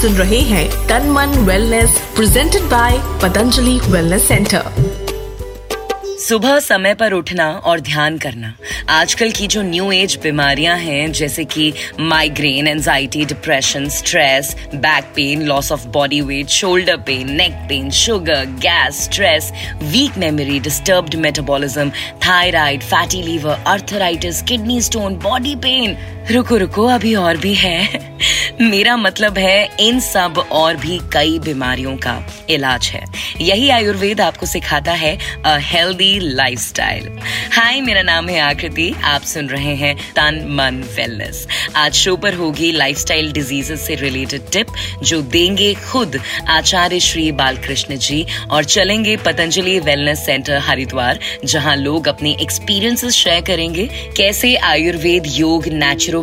सुन रहे हैं तन मन wellness presented by Patanjali wellness centre. सुबह समय पर उठना और ध्यान करना आजकल की जो न्यू एज बीमारियां हैं जैसे कि migraine, anxiety, depression, stress, back pain, loss of body weight, shoulder pain, neck pain, sugar, gas, stress, weak memory, disturbed metabolism, thyroid, fatty liver, arthritis, kidney stone, body pain. रुको अभी और भी है। मेरा मतलब है इन सब और भी कई बीमारियों का इलाज है, यही आयुर्वेद आपको सिखाता है, अ हेल्दी लाइफस्टाइल। हाय, मेरा नाम है आकृति, आप सुन रहे हैं तन मन वेलनेस। आज शो पर होगी लाइफस्टाइल डिजीजेस से रिलेटेड टिप जो देंगे खुद आचार्य श्री बालकृष्ण जी, और चलेंगे पतंजलि वेलनेस सेंटर हरिद्वार, जहां लोग अपने एक्सपीरियंसेस शेयर करेंगे कैसे आयुर्वेद, योग, नेचुरोपैथी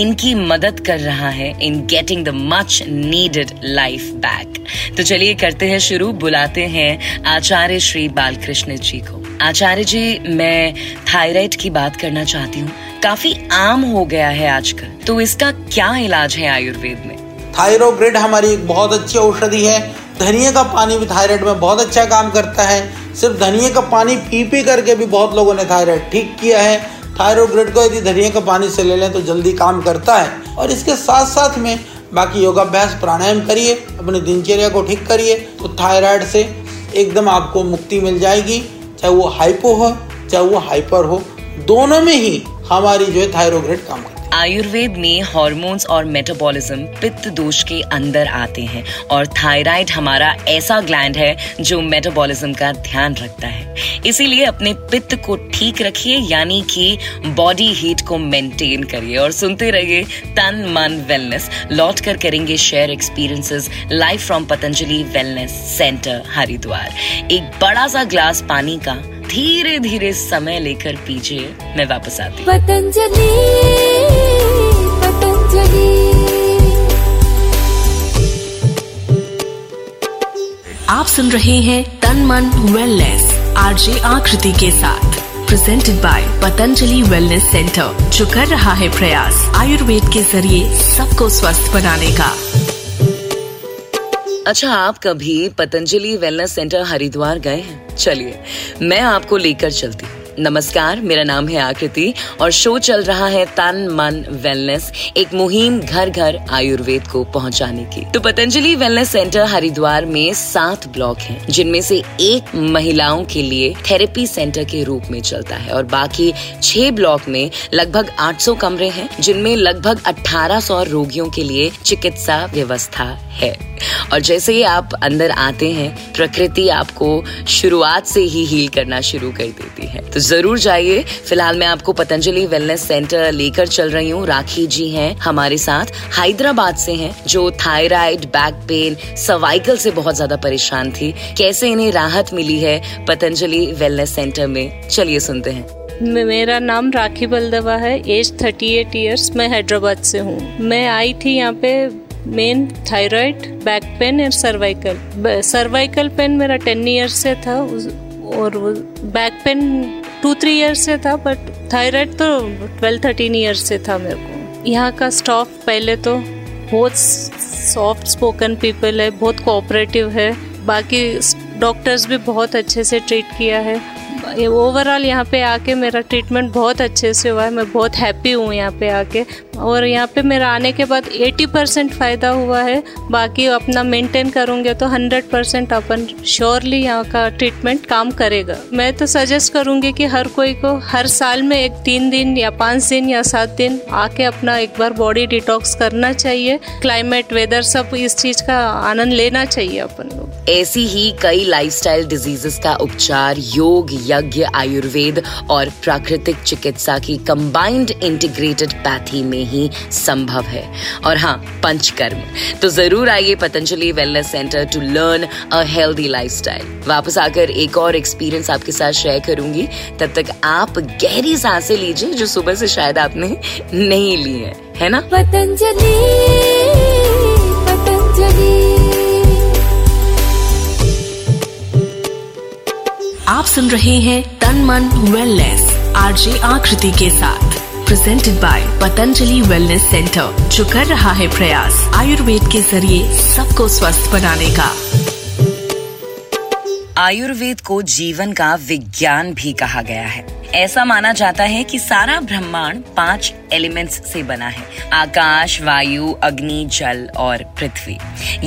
इनकी मदद कर रहा है in getting the much needed life back। तो चलिए करते हैं शुरू, बुलाते हैं आचार्य श्री बालकृष्ण जी को। आचार्य जी, मैं थायराइड की बात करना चाहती हूँ, काफी आम हो गया है आजकल, तो इसका क्या इलाज है आयुर्वेद में? थायरोग्रेड हमारी एक बहुत अच्छी औषधि है। धनिया का पानी भी थायराइड में बहुत अच्छा काम करता है। सिर्फ धनिया का पानी पी करके भी बहुत लोगों ने थायराइड ठीक किया है। थायरोग्रिट को यदि धनिया के पानी से ले लें तो जल्दी काम करता है। और इसके साथ साथ में बाकी योगाभ्यास, प्राणायाम करिए, अपनी दिनचर्या को ठीक करिए तो थायराइड से एकदम आपको मुक्ति मिल जाएगी। चाहे वो हाइपो हो, चाहे वो हाइपर हो, दोनों में ही हमारी जो है थायरोग्रिट काम करती है। आयुर्वेद में हार्मोन्स और मेटाबॉलिज्म पित्त दोष के अंदर आते हैं, और थायराइड हमारा ऐसा ग्लैंड है जो मेटाबॉलिज्म का ध्यान रखता है। इसीलिए अपने पित्त को ठीक रखिए, यानी कि बॉडी हीट को मेंटेन करिए, और सुनते रहिए तन मन वेलनेस। लौट कर करेंगे share experiences live from Patanjali wellness centre Haridwar. एक बड़ा सा ग्लास पानी का धीरे धीरे समय लेकर पीजिए। मैं वापस आती हूँ। आप सुन रहे हैं तन मन वेलनेस आरजे आकृति के साथ, presented by Patanjali wellness centre, जो कर रहा है प्रयास आयुर्वेद के जरिए सबको स्वस्थ बनाने का। अच्छा, आप कभी पतंजलि वेलनेस सेंटर हरिद्वार गए हैं? चलिए मैं आपको लेकर चलती हूँ। नमस्कार, मेरा नाम है आकृति और शो चल रहा है तन मन वेलनेस, एक मुहिम घर घर आयुर्वेद को पहुंचाने की। तो पतंजलि वेलनेस सेंटर हरिद्वार में 7 ब्लॉक हैं, जिनमें से एक महिलाओं के लिए थेरेपी सेंटर के रूप में चलता है, और बाकी 6 ब्लॉक में लगभग 800 कमरे हैं, जिनमें लगभग 1800 रोगियों के लिए चिकित्सा व्यवस्था है। और जैसे ही आप अंदर आते हैं, प्रकृति आपको शुरुआत से ही हील करना शुरू कर देती है, तो जरूर जाइए। फिलहाल मैं आपको पतंजलि वेलनेस सेंटर लेकर चल रही हूँ। राखी जी हैं हमारे साथ, हैदराबाद से हैं, जो थायराइड, बैक पेन, सर्वाइकल से बहुत ज्यादा परेशान थी, कैसे इन्हें राहत मिली है पतंजलि वेलनेस सेंटर में, चलिए सुनते हैं। मेरा नाम राखी बलदवा है, एज 38 ईयर्स, मैं हैदराबाद से हूँ। मैं आई थी यहाँ पे मेन थायराइड, बैक पेन और सर्वाइकल पेन मेरा 10 ईयर्स से था, और बैक पेन 2-3 ईयर्स से था, बट थायराइड तो 12-13 ईयर्स से था मेरे को। यहाँ का स्टाफ पहले तो बहुत सॉफ्ट स्पोकन पीपल है, बहुत कोऑपरेटिव है, बाकी डॉक्टर्स भी बहुत अच्छे से ट्रीट किया है। ओवरऑल यहाँ पे आके मेरा ट्रीटमेंट बहुत अच्छे से हुआ है, मैं बहुत हैप्पी हूँ यहाँ पे आके। और यहाँ पे मेरा आने के बाद 80% फ़ायदा हुआ है, बाकी अपना मेंटेन करूँगे तो 100% अपन श्योरली यहाँ का ट्रीटमेंट काम करेगा। मैं तो सजेस्ट करूँगी कि हर कोई को हर साल में 3 दिन या 5 दिन या 7 दिन आके अपना एक बार बॉडी डिटॉक्स करना चाहिए। क्लाइमेट, वेदर, सब इस चीज़ का आनंद लेना चाहिए अपन लोग। ऐसी ही कई लाइफस्टाइल डिजीजेस का उपचार योग, यज्ञ, आयुर्वेद और प्राकृतिक चिकित्सा की कंबाइंड इंटीग्रेटेड पैथी में ही संभव है। और हाँ, पंचकर्म, तो जरूर आइए Patanjali wellness centre to learn a healthy lifestyle. वापस आकर एक और एक्सपीरियंस आपके साथ शेयर करूंगी, तब तक आप गहरी सांसें लीजिए जो सुबह से शायद आपने नहीं ली है ना। पतंजलि आप सुन रहे हैं तन मन वेलनेस आरजे आकृति के साथ, presented by Patanjali wellness centre, जो कर रहा है प्रयास आयुर्वेद के जरिए सबको स्वस्थ बनाने का। आयुर्वेद को जीवन का विज्ञान भी कहा गया है। ऐसा माना जाता है कि सारा ब्रह्मांड 5 एलिमेंट्स से बना है, आकाश, वायु, अग्नि, जल और पृथ्वी।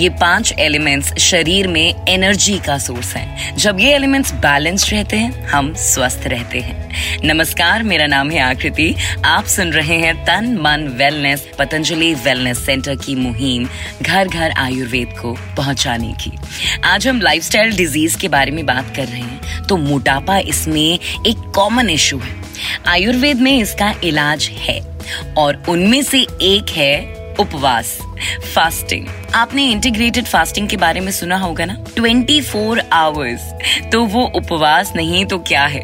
ये 5 एलिमेंट्स शरीर में एनर्जी का सोर्स है। जब ये एलिमेंट्स बैलेंस रहते हैं, हम स्वस्थ रहते हैं। नमस्कार, मेरा नाम है आकृति। आप सुन रहे हैं तन मन वेलनेस, पतंजलि वेलनेस सेंटर की मुहिम घर घर आयुर्वेद को पहुंचाने की। आज हम लाइफस्टाइल डिजीज के बारे में बात कर रहे हैं, तो मोटापा इसमें एक कॉमन इशू है। आयुर्वेद में इसका इलाज है और उनमें से एक है उपवास, फास्टिंग। आपने इंटीग्रेटेड फास्टिंग के बारे में सुना होगा ना, 24 आवर्स। तो वो उपवास नहीं तो क्या है।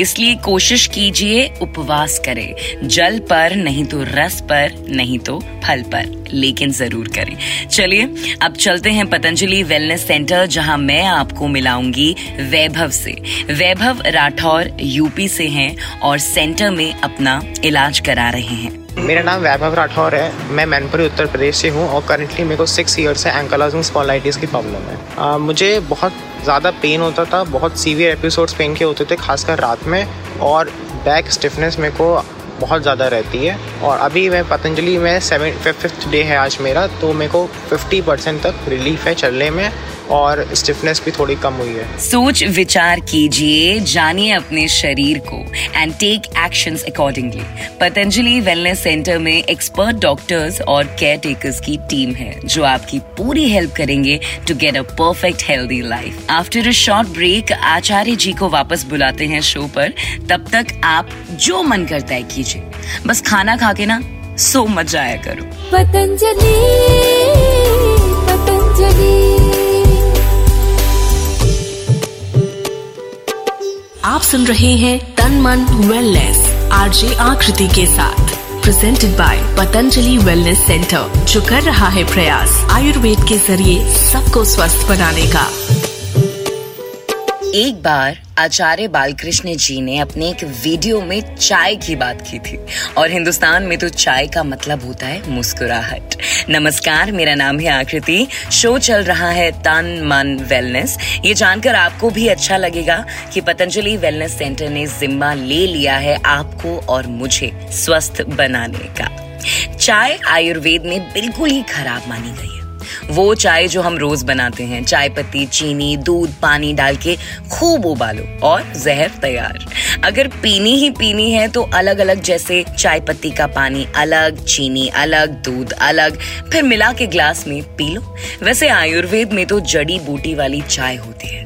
इसलिए कोशिश कीजिए उपवास करें, जल पर नहीं तो रस पर नहीं तो फल पर, लेकिन जरूर करें। चलिए अब चलते हैं पतंजलि वेलनेस सेंटर, जहां मैं आपको मिलाऊंगी वैभव से। वैभव राठौर यूपी से हैं और सेंटर में अपना इलाज करा रहे हैं। मेरा नाम वैभव राठौर है, मैं मैनपुरी उत्तर प्रदेश से हूँ और करंटली मेरे को 6 ईयर से एंकलाजिंग स्पॉलाइटिस की प्रॉब्लम है। मुझे बहुत ज़्यादा पेन होता था, बहुत सीवियर एपिसोड्स पेन के होते थे, खासकर रात में, और बैक स्टिफनेस मेरे को बहुत ज़्यादा रहती है। और अभी मैं पतंजलि में 5th डे है आज मेरा, तो मेरे को 50% तक रिलीफ है चलने में और स्टिफनेस भी थोड़ी कम हुई है। सोच विचार कीजिए, जानिए अपने शरीर को and take actions accordingly. Patanjali wellness centre में एक्सपर्ट डॉक्टर्स और केयर टेकर्स की टीम है, जो आपकी पूरी हेल्प करेंगे to get a perfect healthy life. After a short break Acharya ji को वापस बुलाते हैं शो पर। तब तक आप जो मन करता है कीजिए, बस खाना खा के ना सो मत जाया करो। पतंजलि, पतंजलि। आप सुन रहे हैं तन मन वेलनेस, आरजे आकृति के साथ, presented by Patanjali wellness centre, जो कर रहा है प्रयास आयुर्वेद के जरिए सबको स्वस्थ बनाने का। एक बार आचार्य बालकृष्ण जी ने अपने एक वीडियो में चाय की बात की थी, और हिंदुस्तान में तो चाय का मतलब होता है मुस्कुराहट। नमस्कार, मेरा नाम है आकृति। शो चल रहा है तन मन वेलनेस। ये जानकर आपको भी अच्छा लगेगा कि पतंजलि वेलनेस सेंटर ने जिम्मा ले लिया है आपको और मुझे स्वस्थ बनाने का। चाय आयुर्वेद में बिल्कुल ही खराब मानी गई है। वो चाय जो हम रोज बनाते हैं, चाय पत्ती, चीनी, दूध, पानी डाल के खूब उबालो और जहर तैयार। अगर पीनी ही पीनी है तो अलग अलग, जैसे चाय पत्ती का पानी अलग, चीनी अलग, दूध अलग, फिर मिला के ग्लास में पी लो। वैसे आयुर्वेद में तो जड़ी बूटी वाली चाय होती है,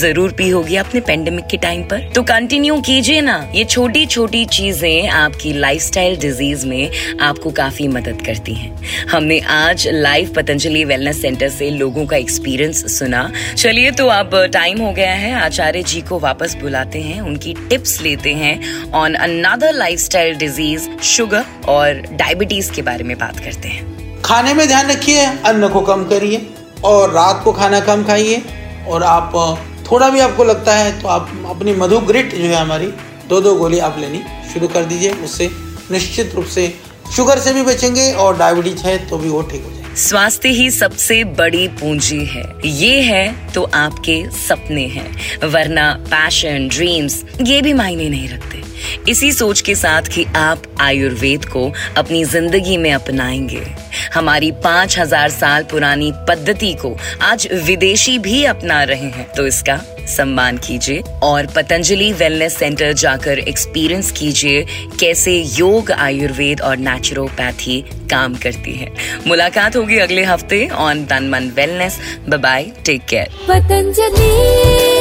जरूर पी होगी आपने पेंडेमिक के टाइम पर। तो कंटिन्यू कीजिए ना, ये छोटी छोटी चीजें आपकी लाइफस्टाइल डिजीज में आपको काफी मदद करती हैं। हमने आज लाइव पतंजलि वेलनेस सेंटर से लोगों का एक्सपीरियंस सुना। चलिए तो अब टाइम हो गया है, आचार्य जी को वापस बुलाते हैं, उनकी टिप्स लेते हैं on another lifestyle disease, sugar और डायबिटीज के बारे में बात करते हैं। खाने में ध्यान रखिए, अन्न को कम करिए और रात को खाना कम खाइए। और आप थोड़ा भी आपको लगता है तो आप अपनी मधु ग्रिट जो है हमारी, 2 गोली आप लेनी शुरू कर दीजिए। उससे निश्चित रूप से शुगर से भी बचेंगे और डायबिटीज है तो भी वो ठीक हो जाएगा। स्वास्थ्य ही सबसे बड़ी पूंजी है। ये है तो आपके सपने हैं, वरना पैशन, ड्रीम्स, ये भी मायने नहीं रखते। इसी सोच के साथ कि आप आयुर्वेद को अपनी जिंदगी में अपनाएंगे, हमारी 5000 साल पुरानी पद्धति को आज विदेशी भी अपना रहे हैं, तो इसका सम्मान कीजिए और पतंजलि वेलनेस सेंटर जाकर एक्सपीरियंस कीजिए कैसे योग, आयुर्वेद और नेचुरोपैथी काम करती है। मुलाकात होगी अगले हफ्ते ऑन तन मन wellness. Bye bye, take care. Patanjali.